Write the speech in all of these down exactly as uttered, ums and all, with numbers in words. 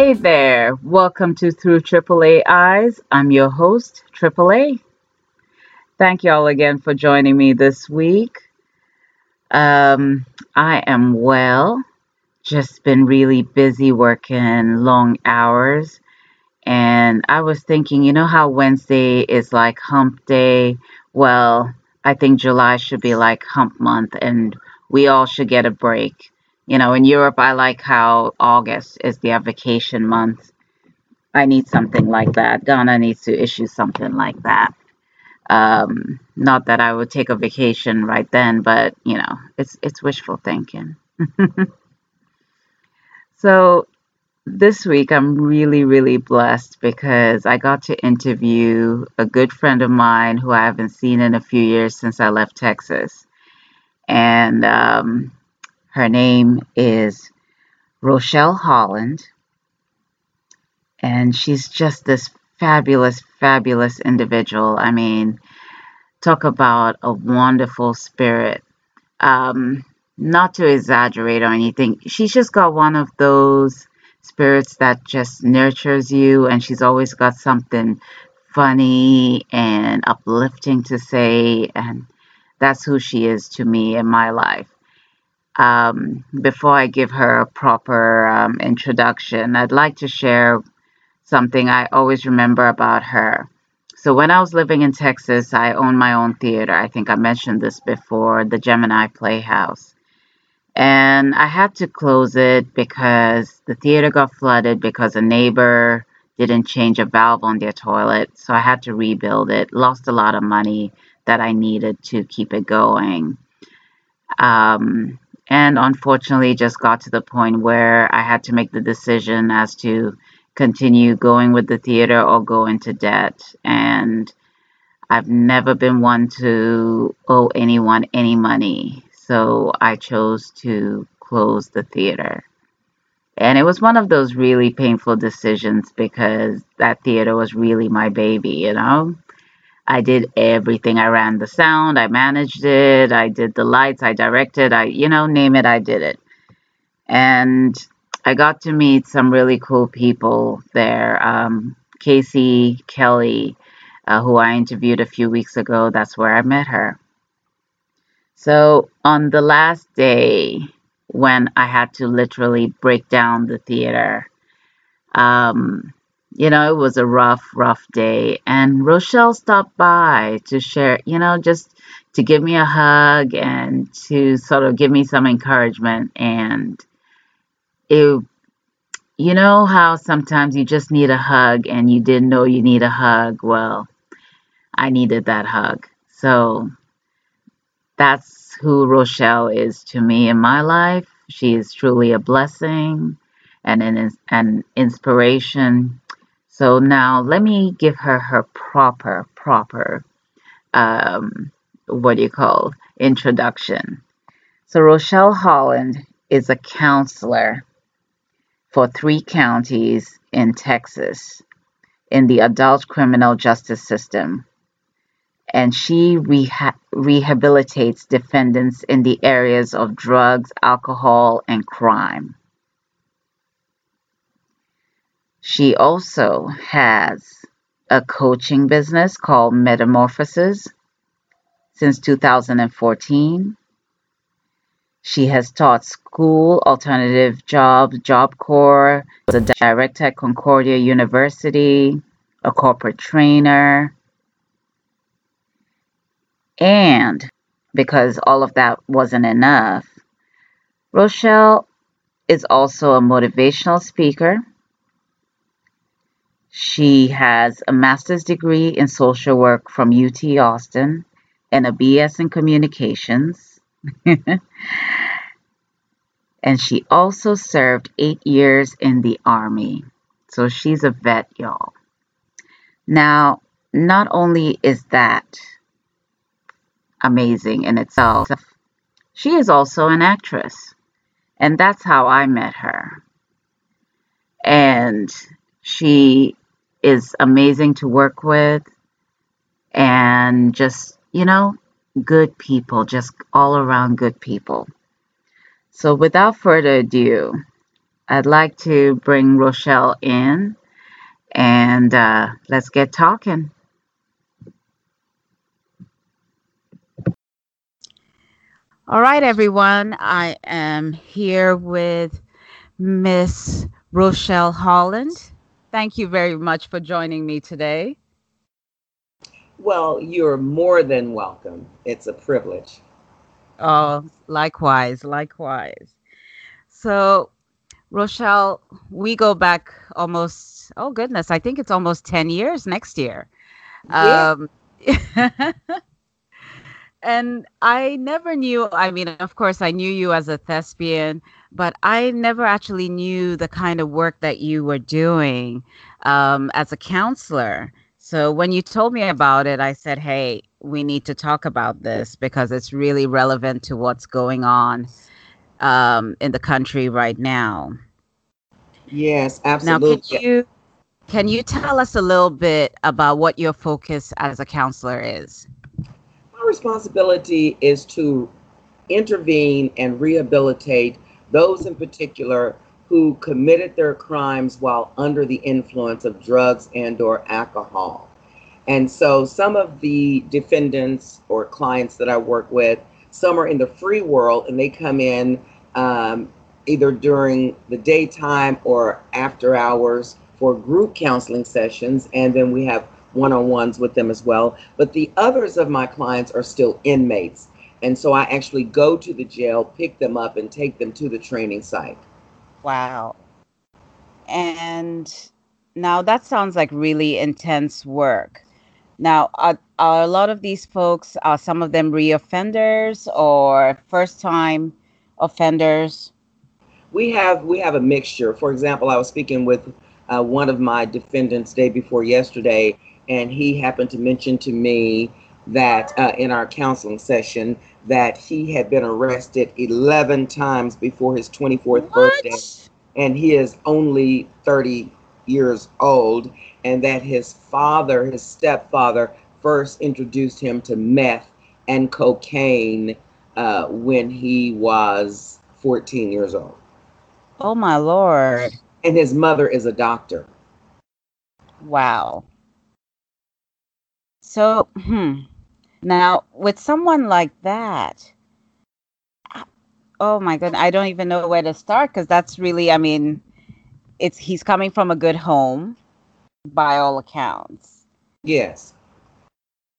Hey there, welcome to Through triple A Eyes. I'm your host, triple A. Thank you all again for joining me this week. Um, I am well, just been really busy working long hours. And I was thinking, you know how Wednesday is like hump day? Well, I think July should be like hump month and we all should get a break. You know, in Europe, I like how August is their vacation month. I need something like that. Ghana needs to issue something like that. Um, not that I would take a vacation right then, but, you know, it's it's wishful thinking. So this week, I'm really, really blessed because I got to interview a good friend of mine who I haven't seen in a few years since I left Texas. And um her name is Rochelle Holland, and she's just this fabulous, fabulous individual. I mean, talk about a wonderful spirit. Um, not to exaggerate or anything, she's just got one of those spirits that just nurtures you, and she's always got something funny and uplifting to say, and that's who she is to me in my life. Um, before I give her a proper um, introduction, I'd like to share something I always remember about her. So when I was living in Texas, I owned my own theater. I think I mentioned this before, the Gemini Playhouse. And I had to close it because the theater got flooded because a neighbor didn't change a valve on their toilet. So I had to rebuild it, lost a lot of money that I needed to keep it going. Um... And unfortunately, just got to the point where I had to make the decision as to continue going with the theater or go into debt. And I've never been one to owe anyone any money. So I chose to close the theater. And it was one of those really painful decisions because that theater was really my baby, you know? I did everything. I ran the sound, I managed it, I did the lights, I directed, I, you know, name it, I did it. And I got to meet some really cool people there. Um, Casey Kelly, uh, who I interviewed a few weeks ago, that's where I met her. So on the last day, when I had to literally break down the theater, um, You know, it was a rough, rough day. And Rochelle stopped by to share, you know, just to give me a hug and to sort of give me some encouragement. And it, you know how sometimes you just need a hug and you didn't know you need a hug? Well, I needed that hug. So that's who Rochelle is to me in my life. She is truly a blessing and an, an inspiration. So now let me give her her proper, proper, um, what do you call, introduction. So Rochelle Holland is a counselor for three counties in Texas in the adult criminal justice system. And she reha- rehabilitates defendants in the areas of drugs, alcohol, and crime. She also has a coaching business called Metamorphosis since two thousand fourteen. She has taught school, alternative jobs, Job Corps, was a director at Concordia University, a corporate trainer. And because all of that wasn't enough, Rochelle is also a motivational speaker. She has a master's degree in social work from U T Austin and a B S in communications. And she also served eight years in the Army. So she's a vet, y'all. Now, not only is that amazing in itself, she is also an actress. And that's how I met her. And she is amazing to work with and just, you know, good people, just all around good people. So without further ado, I'd like to bring Rochelle in, and uh, let's get talking. All right, everyone. I am here with Miss Rochelle Holland. Thank you very much for joining me today. Well, you're more than welcome. It's a privilege. Oh, likewise, likewise. So, Rochelle, we go back almost, oh goodness, I think it's almost ten years next year. Yeah. Um, and I never knew, I mean, of course, I knew you as a thespian, but I never actually knew the kind of work that you were doing um, as a counselor. So when you told me about it, I said, hey, we need to talk about this because it's really relevant to what's going on um, in the country right now. Yes, absolutely. Now, can you, can you tell us a little bit about what your focus as a counselor is? My responsibility is to intervene and rehabilitate those in particular who committed their crimes while under the influence of drugs and or alcohol. And so some of the defendants or clients that I work with, some are in the free world and they come in um, either during the daytime or after hours for group counseling sessions. And then we have one-on-ones with them as well. But the others of my clients are still inmates. And so I actually go to the jail, pick them up, and take them to the training site. Wow. And now that sounds like really intense work. Now, are, are a lot of these folks, are some of them reoffenders or first-time offenders? We have we have a mixture. For example, I was speaking with uh, one of my defendants day before yesterday, and he happened to mention to me that uh, in our counseling session that he had been arrested eleven times before his twenty-fourth what? birthday, and he is only thirty years old, and that his father, his stepfather, first introduced him to meth and cocaine uh, when he was fourteen years old. Oh my Lord. And his mother is a doctor. Wow. So, hmm. Now, with someone like that, oh my goodness, I don't even know where to start because that's really, I mean, it's he's coming from a good home, by all accounts. Yes.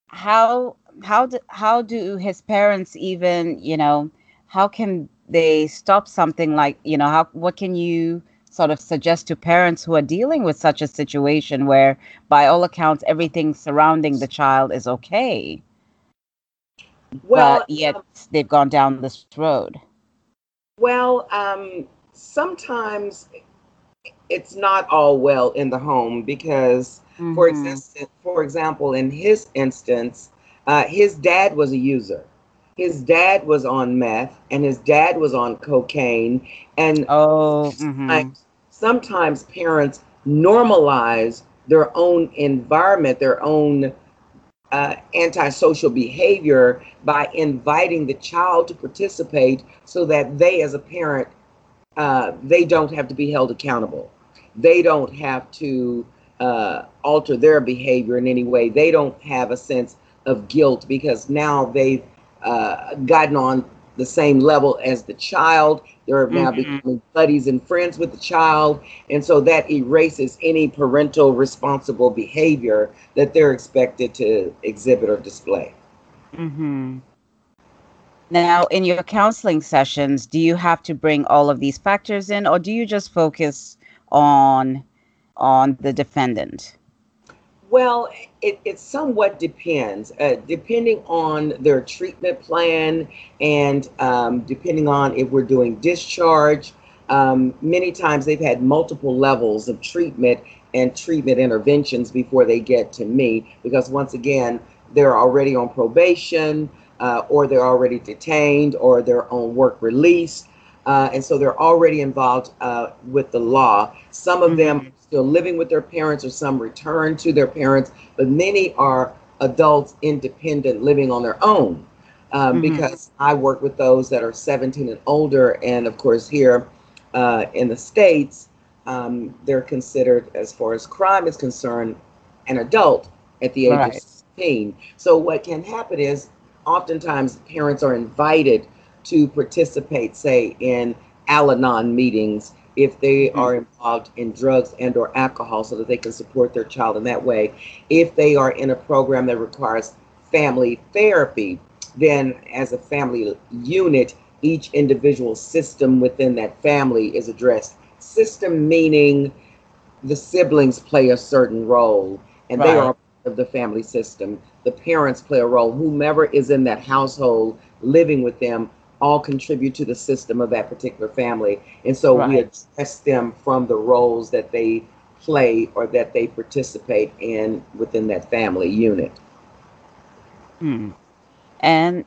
How how do, how do his parents even, you know, how can they stop something like, you know, how what can you sort of suggest to parents who are dealing with such a situation where, by all accounts, everything surrounding the child is okay? Well, but yet um, they've gone down this road. Well, um, sometimes it's not all well in the home because, mm-hmm. for instance, for example, in his instance, uh, his dad was a user. His dad was on meth, and his dad was on cocaine. And oh, mm-hmm. like, sometimes parents normalize their own environment, their own Uh, antisocial behavior by inviting the child to participate so that they as a parent, uh, they don't have to be held accountable. They don't have to uh, alter their behavior in any way. They don't have a sense of guilt because now they've uh, gotten on the same level as the child. They're now mm-hmm. becoming buddies and friends with the child. And so that erases any parental responsible behavior that they're expected to exhibit or display. Mm-hmm. Now, in your counseling sessions, do you have to bring all of these factors in, or do you just focus on, on the defendant? Well, it, it somewhat depends, uh, depending on their treatment plan and um, depending on if we're doing discharge. Um, many times they've had multiple levels of treatment and treatment interventions before they get to me because, once again, they're already on probation uh, or they're already detained or they're on work release. Uh, and so they're already involved uh, with the law. Some of mm-hmm. them still living with their parents, or some return to their parents, but many are adults independent living on their own um, mm-hmm. because I work with those that are seventeen and older. And of course here uh, in the States, um, they're considered, as far as crime is concerned, an adult at the age right. of sixteen. So what can happen is oftentimes parents are invited to participate, say, in Al-Anon meetings if they mm-hmm. are involved in drugs and or alcohol, so that they can support their child in that way. If they are in a program that requires family therapy, then as a family unit, each individual system within that family is addressed. System meaning the siblings play a certain role, and right. they are part of the family system. The parents play a role. Whomever is in that household living with them all contribute to the system of that particular family. And so right. we address them from the roles that they play or that they participate in within that family unit. Hmm. And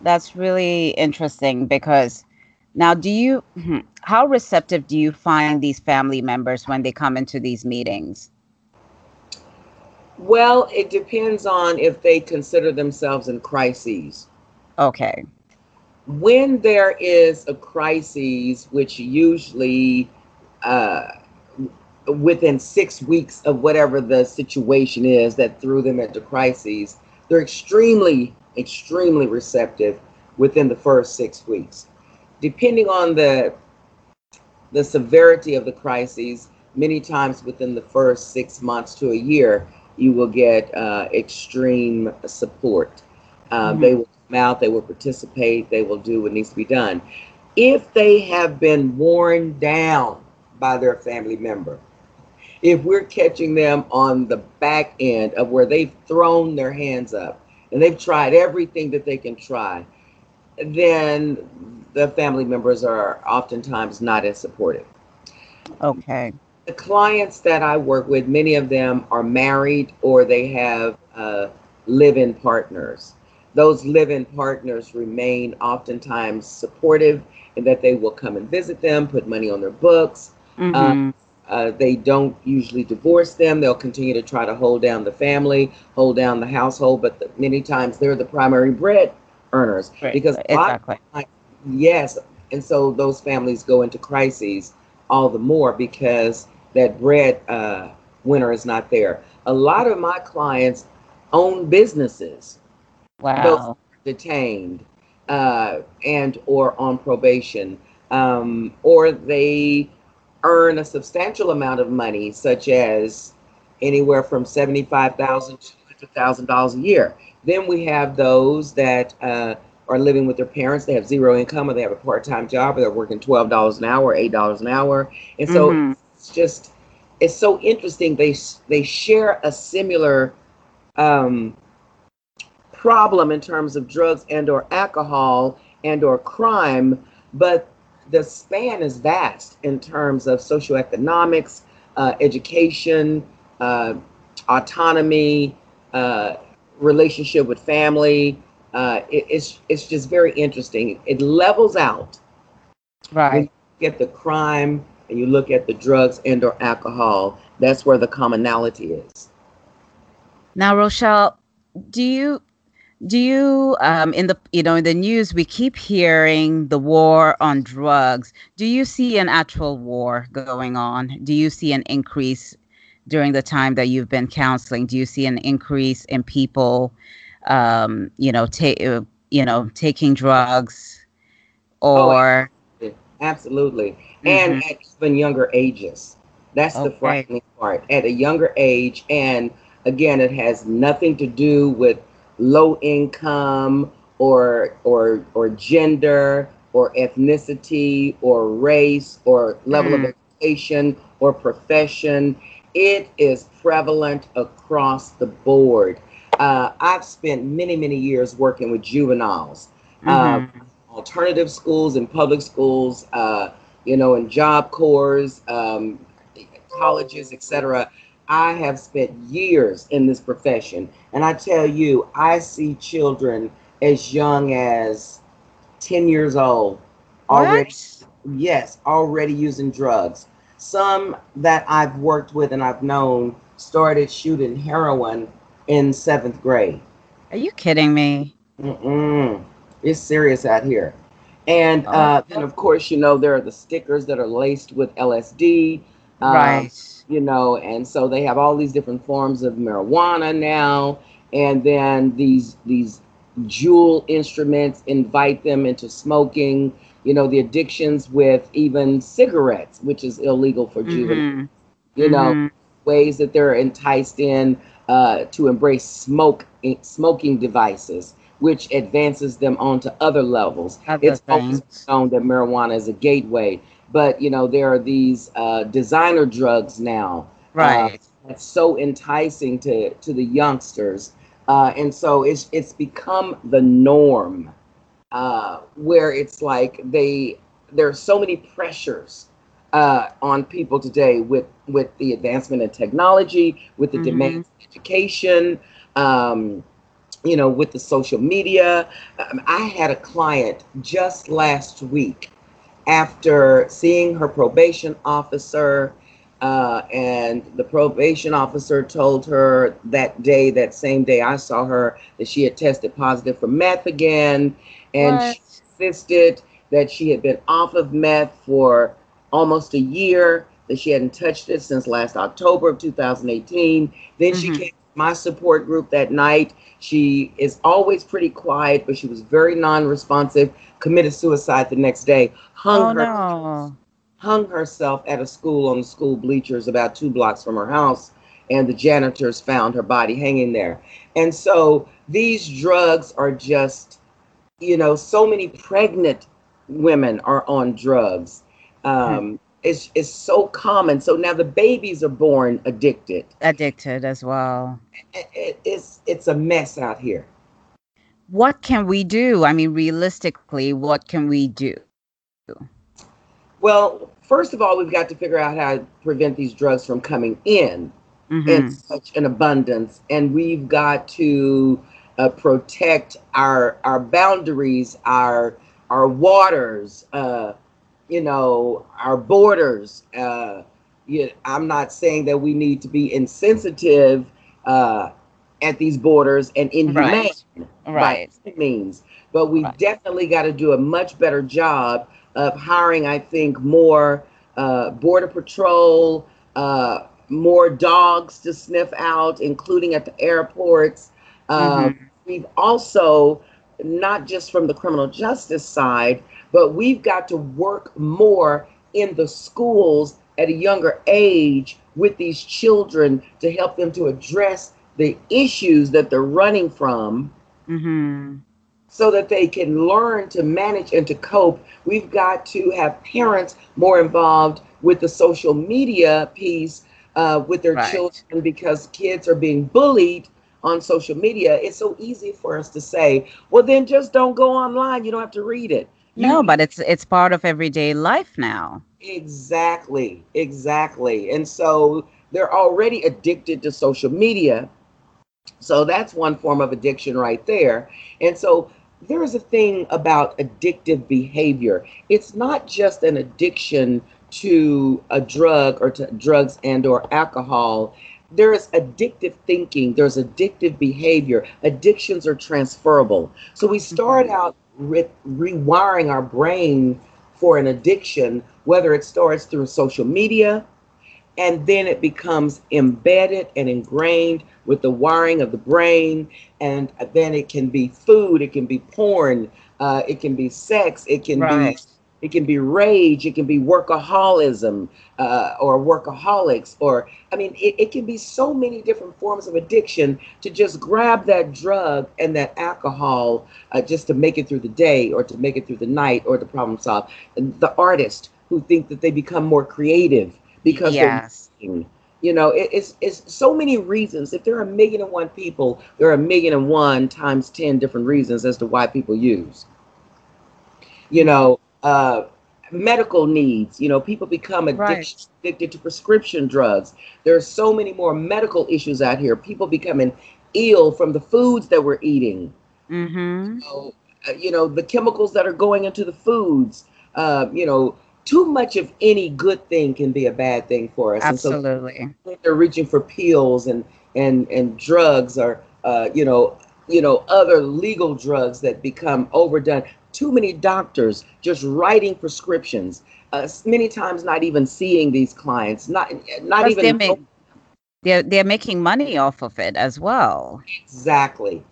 that's really interesting, because now do you, how receptive do you find these family members when they come into these meetings? Well, it depends on if they consider themselves in crises. Okay. When there is a crisis, which usually uh, within six weeks of whatever the situation is that threw them into crises, they're extremely, extremely receptive within the first six weeks. Depending on the the severity of the crises, many times within the first six months to a year, you will get uh, extreme support. Uh, mm-hmm. They will come out, they will participate, they will do what needs to be done. If they have been worn down by their family member, if we're catching them on the back end of where they've thrown their hands up and they've tried everything that they can try, then the family members are oftentimes not as supportive. Okay. The clients that I work with, many of them are married or they have uh, live-in partners. Those live-in partners remain oftentimes supportive in that they will come and visit them, put money on their books. Mm-hmm. Um, uh, they don't usually divorce them. They'll continue to try to hold down the family, hold down the household, but the, many times they're the primary bread earners. Right. Because exactly. I, yes, and so those families go into crises all the more because that bread uh, winner is not there. A lot of my clients own businesses. Wow. Those detained uh, and or on probation, um, or they earn a substantial amount of money, such as anywhere from seventy-five thousand dollars to one hundred thousand dollars a year. Then we have those that uh, are living with their parents. They have zero income, or they have a part-time job, or they're working twelve dollars an hour, eight dollars an hour. And so mm-hmm. it's just, it's so interesting. They, they share a similar um, problem in terms of drugs and or alcohol and or crime, but the span is vast in terms of socioeconomics, uh, education, uh, autonomy, uh, relationship with family. Uh, it, it's it's just very interesting. It levels out. Right. When you look at the crime and you look at the drugs and or alcohol, that's where the commonality is. Now, Rochelle, do you Do you, um, in the you know in the news, we keep hearing the war on drugs. Do you see an actual war going on? Do you see an increase during the time that you've been counseling? Do you see an increase in people, um, you know, ta- you know, taking drugs, or oh, absolutely, mm-hmm. and at even younger ages? That's okay. The frightening part. At a younger age, and again, it has nothing to do with low income or or or gender or ethnicity or race or level mm. of education or profession. It is prevalent across the board. Uh, I've spent many, many years working with juveniles, mm-hmm. um, alternative schools and public schools, uh, you know, in Job Corps, um, colleges, et cetera. I have spent years in this profession, and I tell you, I see children as young as ten years old already. What? Yes, already using drugs. Some that I've worked with and I've known started shooting heroin in seventh grade. Are you kidding me? Mm-mm. It's serious out here. And uh, then, of course, you know, there are the stickers that are laced with L S D. Um, right. You know, and so they have all these different forms of marijuana now. And then these these jewel instruments invite them into smoking, you know, the addictions with even cigarettes, which is illegal for juveniles, mm-hmm. you know, mm-hmm. ways that they're enticed in uh, to embrace smoke smoking devices, which advances them onto other levels. Other it's things. Always known that marijuana is a gateway, but, you know, there are these uh, designer drugs now. Right. Uh, that's so enticing to, to the youngsters. Uh, and so it's, it's become the norm uh, where it's like they there are so many pressures uh, on people today with, with the advancement in technology, with the mm-hmm. demands of education, um, you know, with the social media. Um, I had a client just last week after seeing her probation officer. Uh, and the probation officer told her that day, that same day I saw her, that she had tested positive for meth again. And what? She insisted that she had been off of meth for almost a year, that she hadn't touched it since last October of two thousand eighteen. Then mm-hmm. she came to my support group that night. She is always pretty quiet, but she was very non-responsive, committed suicide the next day, hung oh, her. No. hung herself at a school on the school bleachers about two blocks from her house, and the janitors found her body hanging there. And so these drugs are just, you know, so many pregnant women are on drugs. Um, okay. It's it's so common. So now the babies are born addicted. Addicted as well. It, it, it's it's a mess out here. What can we do? I mean, realistically, what can we do? Well, first of all, we've got to figure out how to prevent these drugs from coming in mm-hmm. in such an abundance. And we've got to uh, protect our our boundaries, our our waters, uh, you know, our borders. Uh, you, I'm not saying that we need to be insensitive uh, at these borders and inhumane right. by any means. But we right. definitely got to do a much better job of hiring, I think, more uh, border patrol, uh, more dogs to sniff out, including at the airports. Uh, mm-hmm. We've also, not just from the criminal justice side, but we've got to work more in the schools at a younger age with these children to help them to address the issues that they're running from. Mm-hmm. So that they can learn to manage and to cope. We've got to have parents more involved with the social media piece uh, with their right. children, because kids are being bullied on social media. It's so easy for us to say, well, then just don't go online. You don't have to read it. You no, but it's it's part of everyday life now. Exactly, exactly. And so they're already addicted to social media. So that's one form of addiction right there. And so there is a thing about addictive behavior. It's not just an addiction to a drug or to drugs and or alcohol. There is addictive thinking. There's addictive behavior. Addictions are transferable. So we start out re- rewiring our brain for an addiction, whether it starts through social media, and then it becomes embedded and ingrained with the wiring of the brain. And then it can be food, it can be porn, uh, it can be sex, it can right. be, it can be rage, it can be workaholism uh, or workaholics, or, I mean, it, it can be so many different forms of addiction to just grab that drug and that alcohol uh, just to make it through the day or to make it through the night or to problem solve. And the artists who think that they become more creative because yes. they're, you know, it, it's it's so many reasons. If there are a million and one people, there are a million and one times ten different reasons as to why people use. You know, uh, medical needs. You know, people become addic- right. addicted to prescription drugs. There are so many more medical issues out here. People becoming ill from the foods that we're eating. Mm-hmm. So, uh, you know, the chemicals that are going into the foods. Uh, you know. Too much of any good thing can be a bad thing for us. Absolutely. And so they're reaching for pills and and and drugs, or uh, you know, you know, other legal drugs that become overdone. too many doctors just writing prescriptions, uh, many times not even seeing these clients, not not even they're, make, they're they're making money off of it as well. Exactly.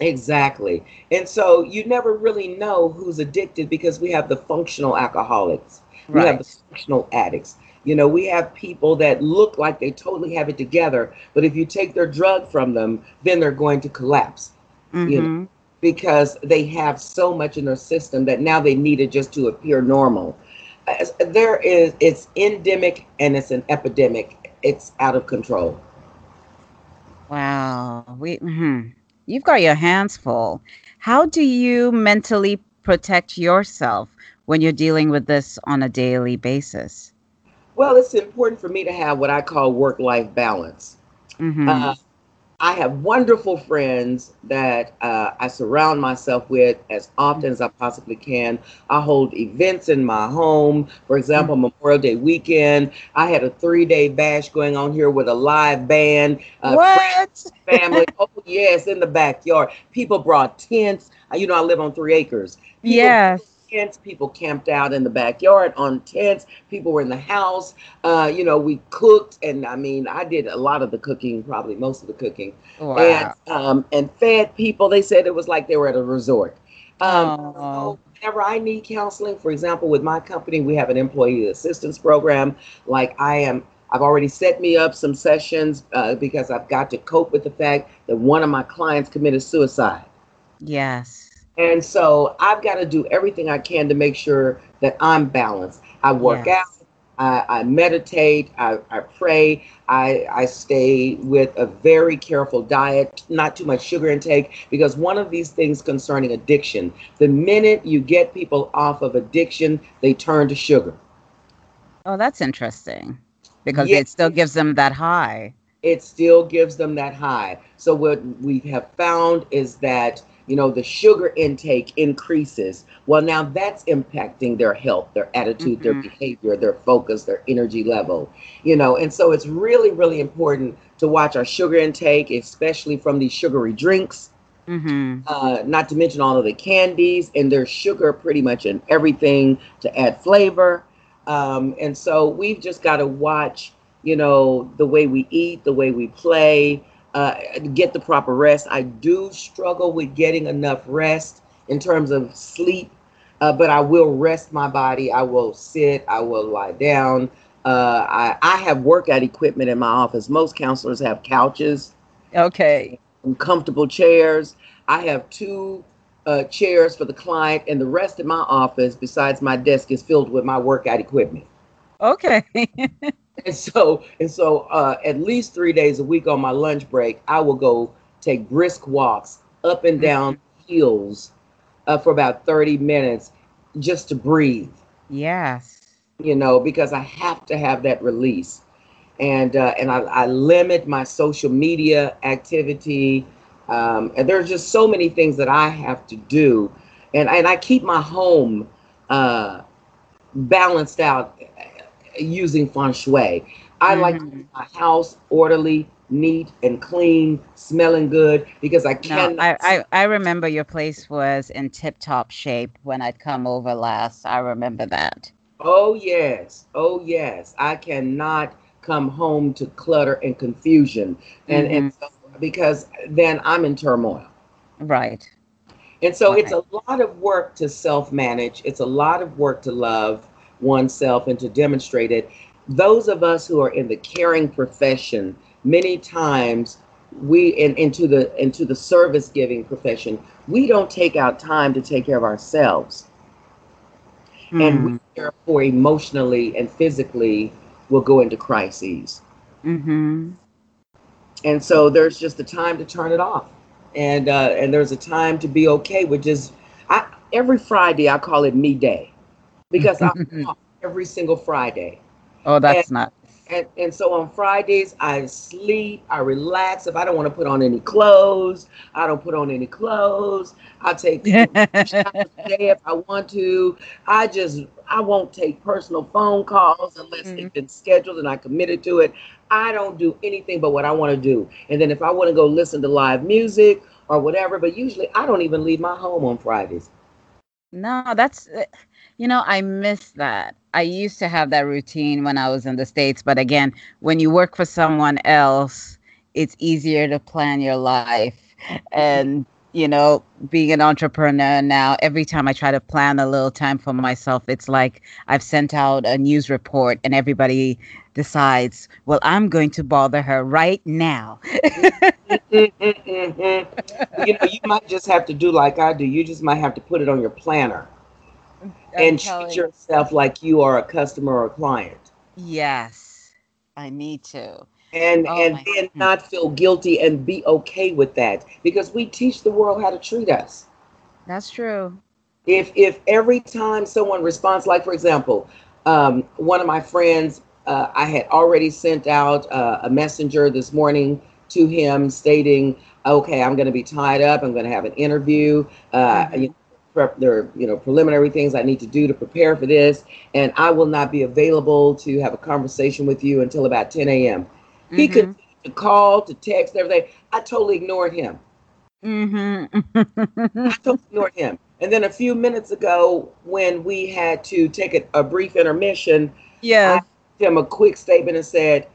Exactly. And so you never really know who's addicted, because we have the functional alcoholics. Right. We have the functional addicts. You know, we have people that look like they totally have it together, but if you take their drug from them, then they're going to collapse. Mm-hmm. You know, because they have so much in their system that now they need it just to appear normal. As there is, it's endemic and it's an epidemic. It's out of control. Wow. We, mm-hmm. You've got your hands full. How do you mentally protect yourself when you're dealing with this on a daily basis? Well, it's important for me to have what I call work-life balance. Mm-hmm. Uh, I have wonderful friends that uh, I surround myself with as often mm-hmm. as I possibly can. I hold events in my home. For example, mm-hmm. Memorial Day weekend, I had a three-day bash going on here with a live band. Uh, what? Family. Oh, yes, in the backyard. People brought tents. You know, I live on three acres. People yes. Tents. People camped out in the backyard on tents. People were in the house. Uh, you know, we cooked, and I mean, I did a lot of the cooking, probably most of the cooking. Wow. And um, and fed people. They said it was like they were at a resort. Um, so whenever I need counseling, for example, with my company, we have an employee assistance program. Like I am, I've already set me up some sessions uh, because I've got to cope with the fact that one of my clients committed suicide. Yes. And so I've got to do everything I can to make sure that I'm balanced. I work yes. out, I, I meditate, I, I pray, I, I stay with a very careful diet, not too much sugar intake, because one of these things concerning addiction, the minute you get people off of addiction, they turn to sugar. Oh, that's interesting, because yes. it still gives them that high. It still gives them that high. So what we have found is that, you know, the sugar intake increases. Well, now that's impacting their health, their attitude, mm-hmm. their behavior, their focus, their energy level, you know. And so it's really, really important to watch our sugar intake, especially from these sugary drinks, mm-hmm. uh, not to mention all of the candies, and there's sugar pretty much in everything to add flavor. Um, and so we've just got to watch, you know, the way we eat, the way we play, Uh, get the proper rest. I do struggle with getting enough rest in terms of sleep, uh, but I will rest my body. I will sit. I will lie down. Uh, I, I have workout equipment in my office. Most counselors have couches. Okay. Comfortable chairs. I have two uh, chairs for the client, and the rest of my office, besides my desk, is filled with my workout equipment. Okay. And so, and so, uh, at least three days a week on my lunch break, I will go take brisk walks up and down mm-hmm. hills uh, for about thirty minutes just to breathe. Yes. You know, because I have to have that release. And, uh, and I, I limit my social media activity. Um, and there's just so many things that I have to do. And, and I keep my home uh, balanced out using feng shui. I mm-hmm. like to keep my house orderly, neat, and clean, smelling good, because I cannot. No, I, I, I remember your place was in tip-top shape when I'd come over last. I remember that. Oh, yes. Oh, yes. I cannot come home to clutter and confusion. And, mm-hmm. and so, because then I'm in turmoil. Right. And so okay. it's a lot of work to self-manage. It's a lot of work to love oneself and to demonstrate it. Those of us who are in the caring profession, many times we in into the into the service giving profession, we don't take out time to take care of ourselves. Mm. And we therefore emotionally and physically will go into crises. Mm-hmm. And so there's just a time to turn it off, and uh, and there's a time to be okay with just. I every Friday I call it me day. Because I'm off every single Friday. Oh, that's nice. And, and so on Fridays, I sleep, I relax. If I don't want to put on any clothes, I don't put on any clothes. I take a shower today if I want to. I just, I won't take personal phone calls unless mm-hmm. they've been scheduled and I committed to it. I don't do anything but what I want to do. And then if I want to go listen to live music or whatever, but usually I don't even leave my home on Fridays. No, that's, you know, I miss that. I used to have that routine when I was in the States. But again, when you work for someone else, it's easier to plan your life. And, you know, being an entrepreneur now, every time I try to plan a little time for myself, it's like I've sent out a news report and everybody decides, well, I'm going to bother her right now. Mm-hmm, mm-hmm. You know, you might just have to do like I do. You just might have to put it on your planner I'm and treat you. yourself like you are a customer or a client. Yes, I need to. And oh and then God. not feel guilty and be okay with that, because we teach the world how to treat us. That's true. If if every time someone responds, like, for example, um, one of my friends, uh, I had already sent out uh, a messenger this morning to him stating, okay, I'm going to be tied up. I'm going to have an interview. Uh, mm-hmm. you know, prep, there are, you know, preliminary things I need to do to prepare for this. And I will not be available to have a conversation with you until about ten a.m. He mm-hmm. could to call, to text, everything. I totally ignored him. Mm-hmm. I totally ignored him. And then a few minutes ago, when we had to take a, a brief intermission, yeah. I sent him a quick statement and said,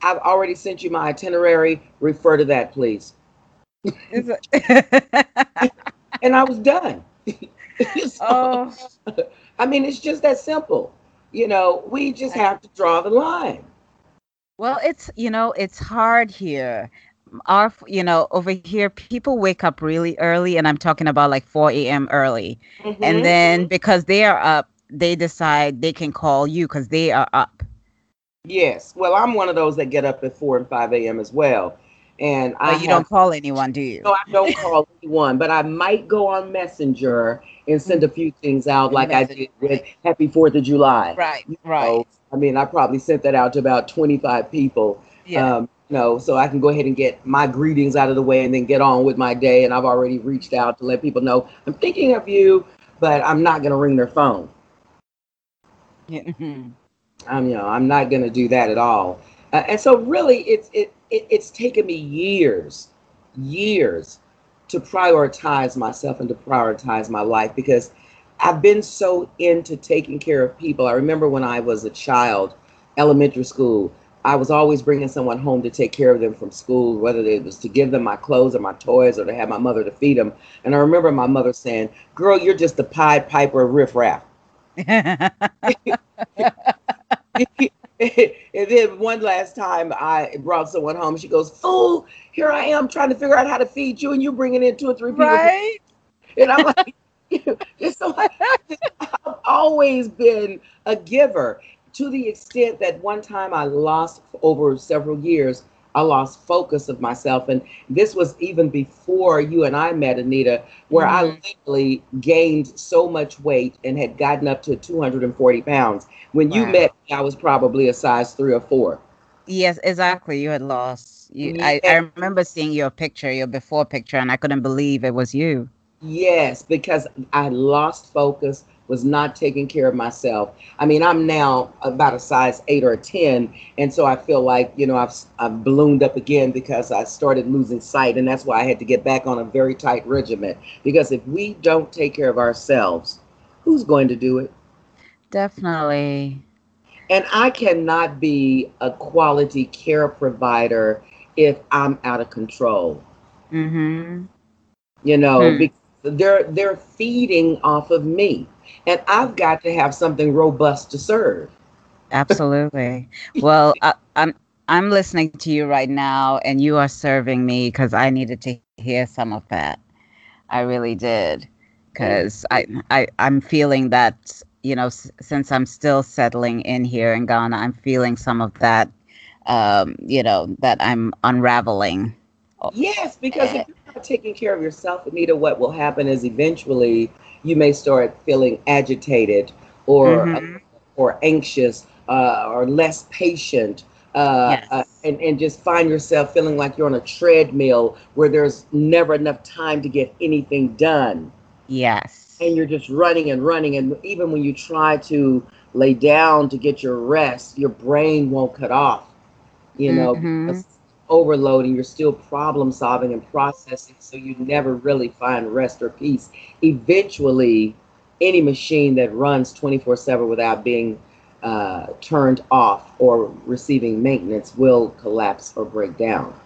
I've already sent you my itinerary. Refer to that, please. And I was done. So, oh. I mean, it's just that simple. You know, we just have to draw the line. Well, it's, you know, it's hard here. Our, you know, over here, people wake up really early, and I'm talking about like four a.m. early. Mm-hmm. And then because they are up, they decide they can call you because they are up. Yes. Well, I'm one of those that get up at four and five a.m. as well. And well, I you have, don't call anyone, do you? No, I don't call anyone, but I might go on Messenger and send a few things out like Messenger, I did with right. Happy fourth of July. Right, right. So, I mean, I probably sent that out to about twenty-five people, yeah. um, you know, so I can go ahead and get my greetings out of the way and then get on with my day. And I've already reached out to let people know I'm thinking of you, but I'm not going to ring their phone. Yeah. I'm, you know, I'm not going to do that at all. Uh, and so really, it's it, it it's taken me years, years to prioritize myself and to prioritize my life, because I've been so into taking care of people. I remember when I was a child, elementary school, I was always bringing someone home to take care of them from school, whether it was to give them my clothes or my toys or to have my mother to feed them. And I remember my mother saying, girl, you're just the Pied Piper of riffraff. And then one last time I brought someone home. She goes, fool, here I am trying to figure out how to feed you, and you're bringing in two or three people. Right? And I'm like, so I, I've always been a giver, to the extent that one time I lost, over several years, I lost focus of myself. And this was even before you and I met, Anita, where mm-hmm. I literally gained so much weight and had gotten up to two hundred forty pounds. When wow. you met me, I was probably a size three or four. Yes, exactly. You had lost. You, yeah. I, I remember seeing your picture, your before picture, and I couldn't believe it was you. Yes, because I lost focus, was not taking care of myself. I mean, I'm now about a size eight or a ten. And so I feel like, you know, I've, I've ballooned up again because I started losing sight. And that's why I had to get back on a very tight regimen, because if we don't take care of ourselves, who's going to do it? Definitely. And I cannot be a quality care provider if I'm out of control. Mm-hmm. You know, hmm. because They're they're feeding off of me, and I've got to have something robust to serve. Absolutely. Well, I, I'm I'm listening to you right now, and you are serving me, because I needed to hear some of that. I really did, because I, I I'm feeling that, you know, s- since I'm still settling in here in Ghana, I'm feeling some of that, um, you know, that I'm unraveling. Yes, because if you're not taking care of yourself, Anita, what will happen is eventually you may start feeling agitated or mm-hmm. uh, or anxious uh, or less patient, uh, yes. uh, and, and just find yourself feeling like you're on a treadmill where there's never enough time to get anything done. Yes. And you're just running and running. And even when you try to lay down to get your rest, your brain won't cut off, you know, mm-hmm. because overload, and you're still problem solving and processing, so you never really find rest or peace. Eventually any machine that runs twenty-four seven without being uh, turned off or receiving maintenance will collapse or break down.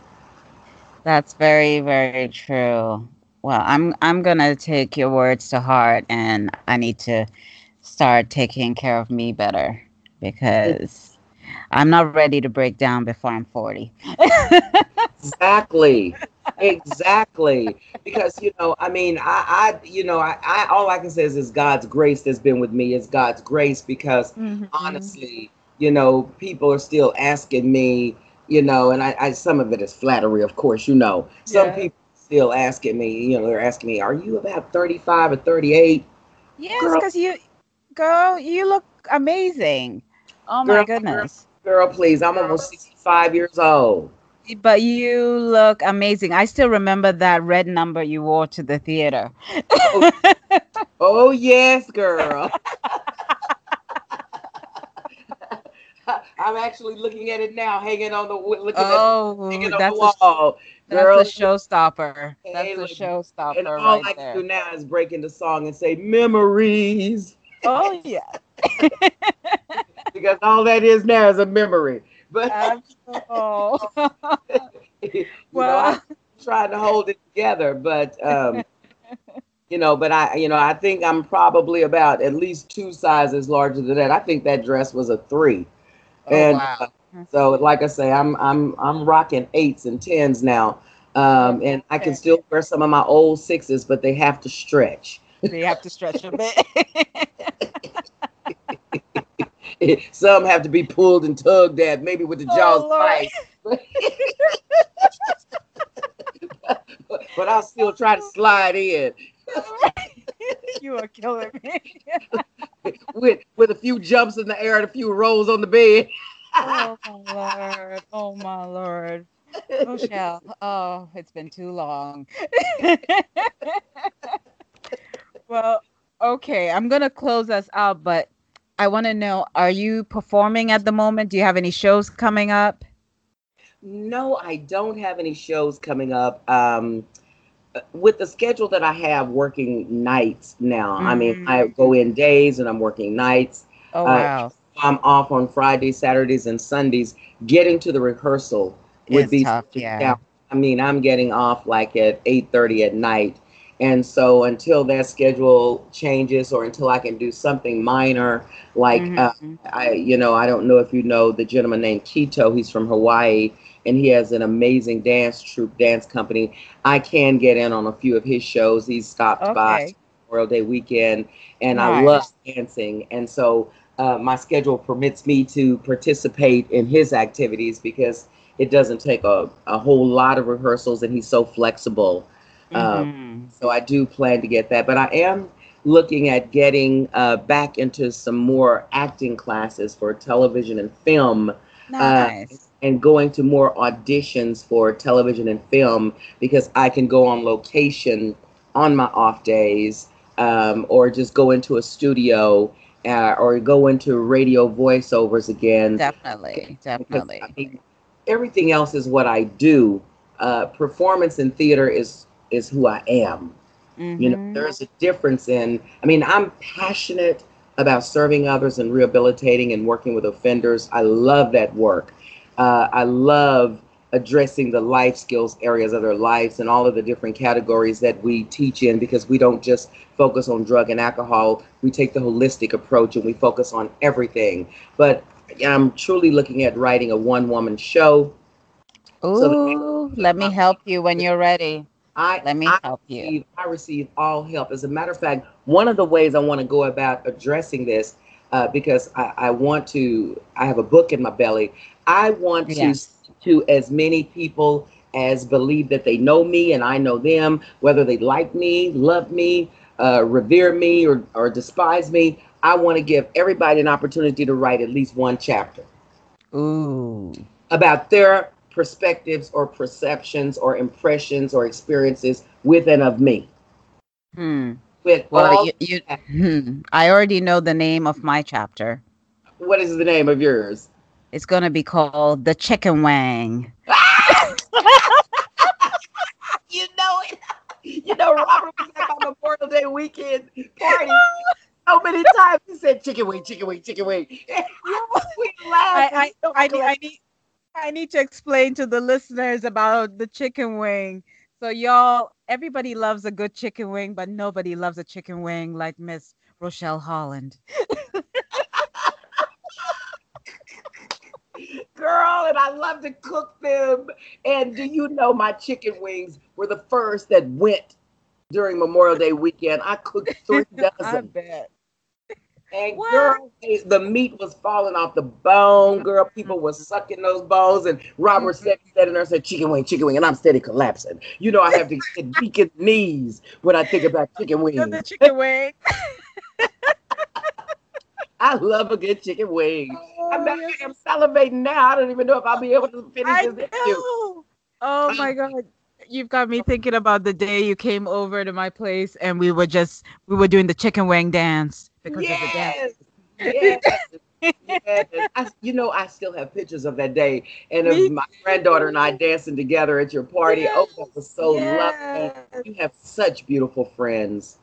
That's very, very true. Well, I'm I'm going to take your words to heart, and I need to start taking care of me better, because I'm not ready to break down before I'm forty. Exactly. Exactly. Because, you know, I mean, I, I you know, I, I all I can say is, is God's grace that's been with me is God's grace, because mm-hmm. honestly, you know, people are still asking me, you know, and I, I some of it is flattery, of course, you know, some yeah. people still asking me, you know, they're asking me, are you about thirty-five or thirty-eight? Yes, because you, girl, you look amazing. Oh, my girl, goodness. Girl, girl, please. I'm almost sixty-five years old. But you look amazing. I still remember that red number you wore to the theater. Oh, oh yes, girl. I'm actually looking at it now, hanging on the, looking oh, at, hanging on the wall. A, girl, that's a showstopper. That's a showstopper. And all right I can there. do now is break into song and say, memories. Oh, yeah. Because all that is now is a memory. But Absolutely. you well, know, I'm trying to hold it together. But, um, you know, but I, you know, I think I'm probably about at least two sizes larger than that. I think that dress was a three. Oh, and wow. uh, so, like I say, I'm I'm I'm rocking eights and tens now, um, and I can still wear some of my old sixes, but they have to stretch. They have to stretch a bit. Some have to be pulled and tugged at, maybe with the jaws tight. Oh, but, but I'll still try to slide in. You are killing me. with with a few jumps in the air and a few rolls on the bed. Oh my Lord. Oh my Lord. Rochelle. Oh, it's been too long. Well, okay. I'm gonna close us out, but I wanna know, are you performing at the moment? Do you have any shows coming up? No, I don't have any shows coming up. Um With the schedule that I have working nights now, mm-hmm. I mean, I go in days and I'm working nights. Oh, wow. Uh, I'm off on Fridays, Saturdays, and Sundays. Getting to the rehearsal would be tough. Yeah. I mean, I'm getting off like at eight thirty at night. And so until that schedule changes, or until I can do something minor, like, mm-hmm. uh, I, you know, I don't know if you know the gentleman named Kito. He's from Hawaii. And he has an amazing dance troupe, dance company. I can get in on a few of his shows. He's stopped okay. by Memorial Day weekend, and nice. I love dancing. And so uh, my schedule permits me to participate in his activities, because it doesn't take a, a whole lot of rehearsals, and he's so flexible. Mm-hmm. Um, so I do plan to get that. But I am looking at getting uh, back into some more acting classes for television and film. Nice. Uh, and going to more auditions for television and film, because I can go on location on my off days, um, or just go into a studio, uh, or go into radio voiceovers again. Definitely, definitely. Because, I mean, everything else is what I do. Uh, performance and theater is, is who I am. Mm-hmm. You know, there's a difference in, I mean, I'm passionate about serving others and rehabilitating and working with offenders. I love that work. Uh, I love addressing the life skills areas of their lives and all of the different categories that we teach in, because we don't just focus on drug and alcohol. We take the holistic approach and we focus on everything. But I'm truly looking at writing a one-woman show. Ooh, so that- let me help you when you're ready. I, let me I help receive, you. I receive all help. As a matter of fact, one of the ways I want to go about addressing this, uh, because I, I want to, I have a book in my belly. I want yes. to to as many people as believe that they know me and I know them, whether they like me, love me, uh, revere me, or, or despise me. I want to give everybody an opportunity to write at least one chapter. Ooh. About their perspectives or perceptions or impressions or experiences with and of me. Hmm. With well, all you, you, hmm. I already know the name of my chapter. What is the name of yours? It's going to be called The Chicken Wang. You know it. You know, Robert was at my Memorial Day weekend party. so many times. He said, chicken wing, chicken wing, chicken wing. We laughed. I, I, I, need, I, need, I need to explain to the listeners about the chicken wing. So y'all, everybody loves a good chicken wing, but nobody loves a chicken wing like Miss Rochelle Holland. Girl, and I love to cook them. And do you know my chicken wings were the first that went during Memorial Day weekend? I cooked three dozen. I bet. And what? Girl, the meat was falling off the bone. Girl, people were sucking those bones. And Robert mm-hmm. said, said, and I said, chicken wing, chicken wing. And I'm steady collapsing. You know, I have to get deacon knees when I think about chicken wings. You're the chicken wing. I love a good chicken wing. Oh, I'm, not, I'm salivating now. I don't even know if I'll be able to finish I this. Oh, um, my God. You've got me thinking about the day you came over to my place and we were just, we were doing the chicken wing dance. Because yes, of the dance. Yes, yes. I, you know, I still have pictures of that day. And of my granddaughter and I dancing together at your party. Yes. Oh, that was so yes. lovely. You have such beautiful friends.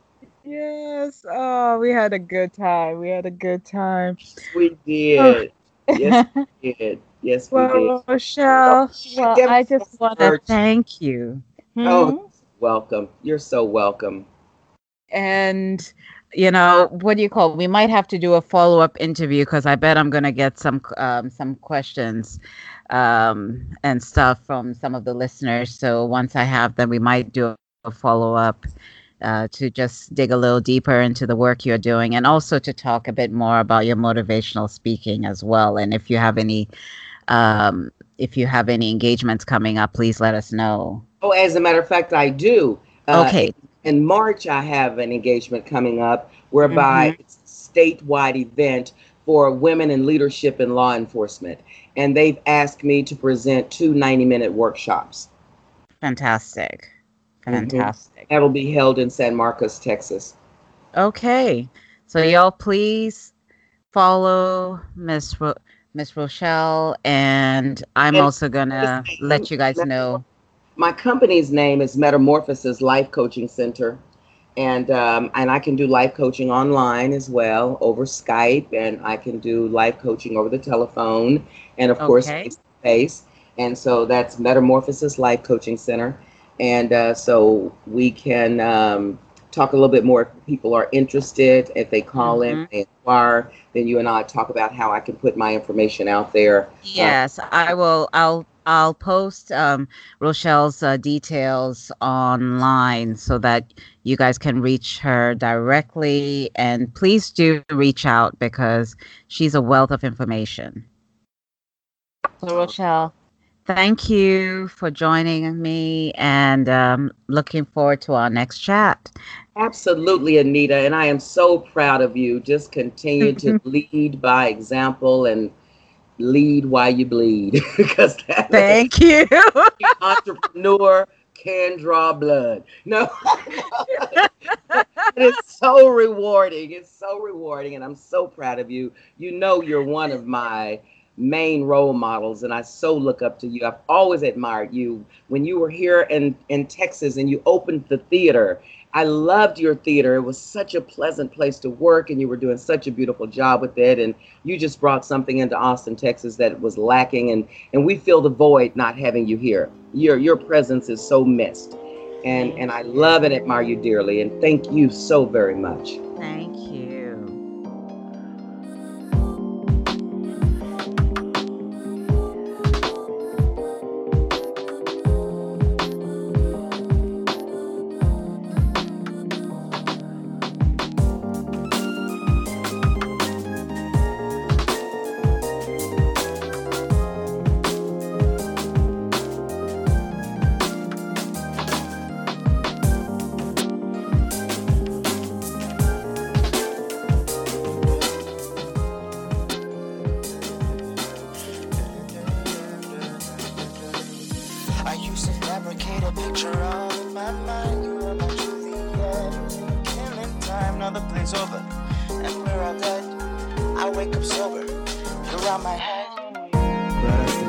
Yes. Oh, we had a good time. We had a good time. We did. Yes, we did. Yes, we well, did. Rochelle, oh, well, I just want to thank you. Hmm? Oh, welcome. You're so welcome. And, you know, what do you call it? We might have to do a follow-up interview because I bet I'm going to get some um, some questions um, and stuff from some of the listeners. So once I have them, we might do a follow-up. Uh, to just dig a little deeper into the work you're doing and also to talk a bit more about your motivational speaking as well. And if you have any um, if you have any engagements coming up, please let us know. Oh, as a matter of fact, I do. Uh, okay. In March, I have an engagement coming up whereby mm-hmm. it's a statewide event for women in leadership in law enforcement. And they've asked me to present two ninety-minute workshops. Fantastic. Fantastic. Mm-hmm. That'll be held in San Marcos, Texas. Okay. So y'all please follow Miss Ro- Miss Rochelle. And I'm and also going to let you guys know. My company's name is Metamorphosis Life Coaching Center. And, um, and I can do life coaching online as well over Skype. And I can do life coaching over the telephone. And, of okay. course, face-to-face. And so that's Metamorphosis Life Coaching Center. And uh, so we can um, talk a little bit more if people are interested. If they call mm-hmm. in, they inquire, then you and I talk about how I can put my information out there. Yes, uh, I will. I'll I'll post um, Rochelle's uh, details online so that you guys can reach her directly. And please do reach out because she's a wealth of information. So Rochelle. Thank you for joining me and um, looking forward to our next chat. Absolutely, Anita. And I am so proud of you. Just continue to lead by example and lead while you bleed. Because thank you. Entrepreneur can draw blood. No. It's so rewarding. It's so rewarding. And I'm so proud of you. You know, you're one of my main role models, and I so look up to you. I've always admired you. When you were here in, in Texas and you opened the theater, I loved your theater. It was such a pleasant place to work, and you were doing such a beautiful job with it, and you just brought something into Austin, Texas that was lacking, and, and we feel the void not having you here. Your your presence is so missed, and, and I love and admire you dearly, and thank you so very much. Thank you. Over and we're all dead. I wake up sober, you're on my head.